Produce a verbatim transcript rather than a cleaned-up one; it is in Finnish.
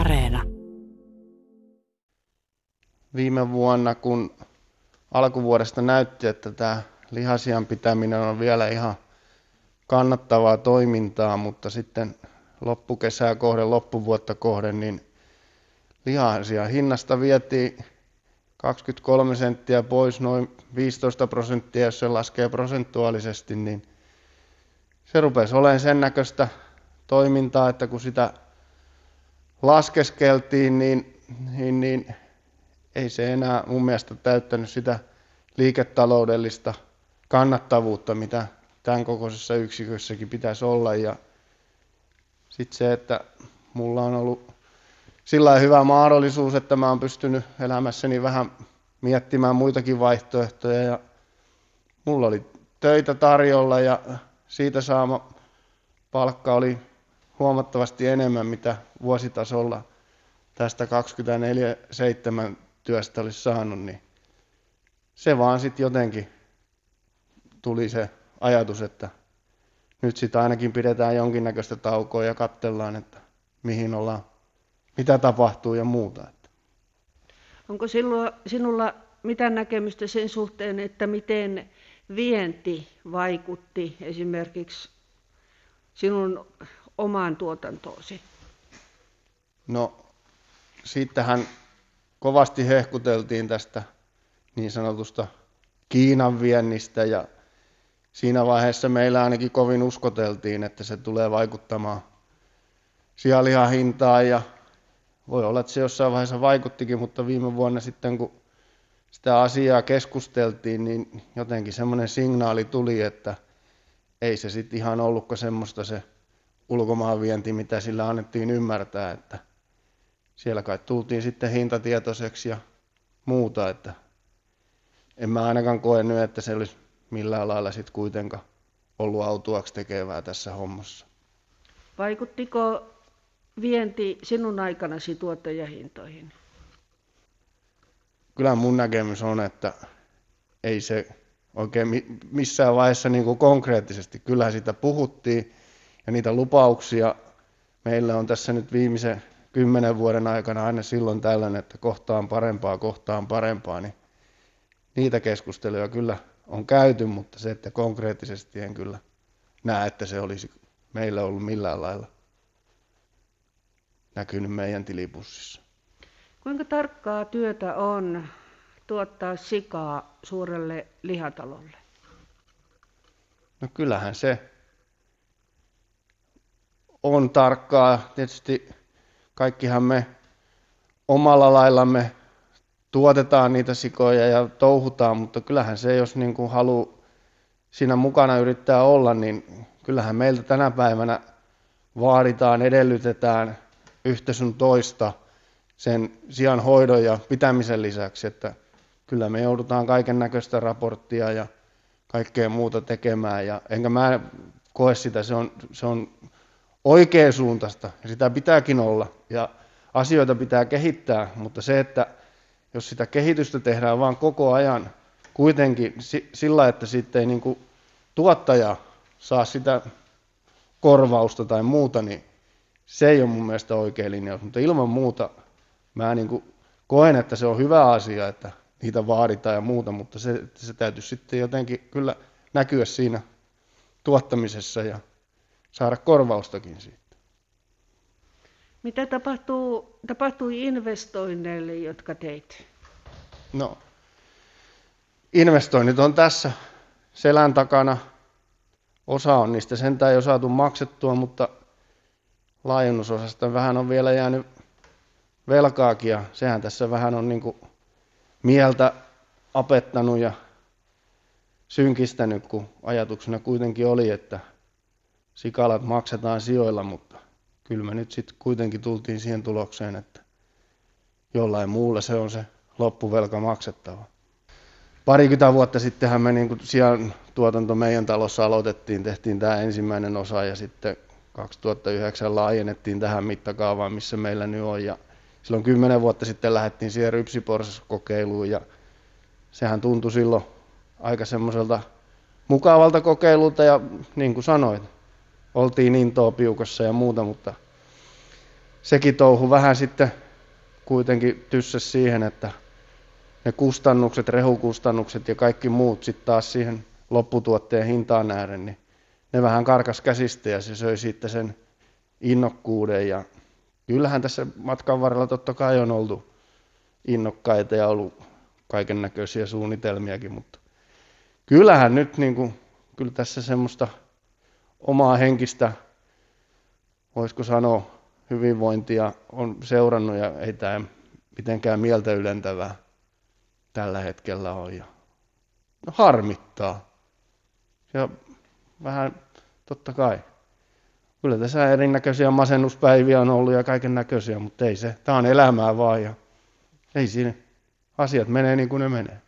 Areena. Viime vuonna, kun alkuvuodesta näytti, että tämä lihasian pitäminen on vielä ihan kannattavaa toimintaa, mutta sitten loppukesää kohden, loppuvuotta kohden, niin lihasian hinnasta vietiin kaksikymmentäkolme senttiä pois, noin viisitoista prosenttia, jos se laskee prosentuaalisesti, niin se rupesi olemaan sen näköistä toimintaa, että kun sitä laskeskeltiin, niin, niin, niin ei se enää mun mielestä täyttänyt sitä liiketaloudellista kannattavuutta, mitä tämän kokoisessa yksikössäkin pitäisi olla. Ja sitten se, että mulla on ollut sillä hyvä mahdollisuus, että mä oon pystynyt elämässäni vähän miettimään muitakin vaihtoehtoja. Ja mulla oli töitä tarjolla ja siitä saama palkka oli huomattavasti enemmän, mitä vuositasolla tästä kaksikymmentäneljä seitsemän työstä olisi saanut, niin se vaan sitten jotenkin tuli se ajatus, että nyt sitä ainakin pidetään jonkinnäköistä taukoa ja katsellaan, että mihin ollaan, mitä tapahtuu ja muuta. Onko silloin sinulla mitään näkemystä sen suhteen, että miten vienti vaikutti esimerkiksi sinun omaan tuotantoosi? No, siitähän kovasti hehkuteltiin tästä niin sanotusta Kiinan viennistä, ja siinä vaiheessa meillä ainakin kovin uskoteltiin, että se tulee vaikuttamaan sianlihan hintaan, ja voi olla, että se jossain vaiheessa vaikuttikin, mutta viime vuonna sitten, kun sitä asiaa keskusteltiin, niin jotenkin semmoinen signaali tuli, että ei se sitten ihan ollutko semmoista se ulkomaanvienti, mitä sillä annettiin ymmärtää, että siellä kai tultiin sitten hintatietoiseksi ja muuta, että en mä ainakaan koe nyt, että se olisi millään lailla sitten kuitenkaan ollut autuaksi tekevää tässä hommassa. Vaikuttiko vienti sinun aikanasi tuottajahintoihin? Kyllä mun näkemys on, että ei se oikein missään vaiheessa niin kuin konkreettisesti. Kyllä sitä puhuttiin ja niitä lupauksia meillä on tässä nyt viimeisen kymmenen vuoden aikana aina silloin tällainen, että kohtaan parempaa, kohtaan parempaa, niin niitä keskusteluja kyllä on käyty, mutta se, että konkreettisesti en kyllä näe, että se olisi meillä ollut millään lailla näkynyt meidän tilipussissa. Kuinka tarkkaa työtä on tuottaa sikaa suurelle lihatalolle? No kyllähän se on tarkkaa. Tietysti kaikkihan me omalla laillamme tuotetaan niitä sikoja ja touhutaan, mutta kyllähän se, jos niin kuin haluaa siinä mukana yrittää olla, niin kyllähän meiltä tänä päivänä vaaditaan, edellytetään yhtä sun toista sen sian hoidon ja pitämisen lisäksi, että kyllä me joudutaan kaiken näköistä raporttia ja kaikkea muuta tekemään, ja enkä mä koe sitä, se on, se on oikea suuntaista, sitä pitääkin olla ja asioita pitää kehittää, mutta se, että jos sitä kehitystä tehdään vaan koko ajan kuitenkin sillä, että sitten ei niin kuin tuottaja saa sitä korvausta tai muuta, niin se ei ole mun mielestä oikea linjaus, mutta ilman muuta mä niin kuin koen, että se on hyvä asia, että niitä vaaditaan ja muuta, mutta se, se täytyy sitten jotenkin kyllä näkyä siinä tuottamisessa ja saada korvaustakin siitä. Mitä tapahtuu, tapahtui investoinneille, jotka teit? No, investoinnit on tässä selän takana. Osa on niistä sentään ei ole saatu maksettua, mutta laajennusosasta vähän on vielä jäänyt velkaakin, ja sehän tässä vähän on niin kuin mieltä apettanut ja synkistänyt, kun ajatuksena kuitenkin oli, että sikalat maksetaan sijoilla, mutta kyllä me nyt sitten kuitenkin tultiin siihen tulokseen, että jollain muulla se on se loppuvelka maksettava. Parikymmentä vuotta sittenhän me niin kuin sian tuotanto meidän talossa aloitettiin, tehtiin tämä ensimmäinen osa, ja sitten kaksituhattayhdeksän laajennettiin tähän mittakaavaan, missä meillä nyt on, ja silloin kymmenen vuotta sitten lähdettiin siihen rypsiporsaskokeiluun, ja sehän tuntui silloin aika semmoiselta mukavalta kokeilulta, ja niin kuin sanoit, oltiin intoa piukossa ja muuta, mutta sekin touhu vähän sitten kuitenkin tyssäsi siihen, että ne kustannukset, rehukustannukset ja kaikki muut sitten taas siihen lopputuotteen hintaan nähden, niin ne vähän karkas käsistä ja se söi sitten sen innokkuuden. Ja kyllähän tässä matkan varrella totta kai on oltu innokkaita ja ollut kaiken näköisiä suunnitelmiakin, mutta kyllähän nyt niin kuin, kyllä tässä semmoista omaa henkistä, voisiko sanoa, hyvinvointia on seurannut ja ei tämä mitenkään mieltä ylentävää tällä hetkellä ole. Ja no harmittaa. Ja vähän totta kai. Kyllä tässä erinäköisiä masennuspäiviä on ollut ja kaiken näköisiä, mutta ei se. Tämä on elämää vaan ja ei siinä. Asiat menee niin kuin ne menee.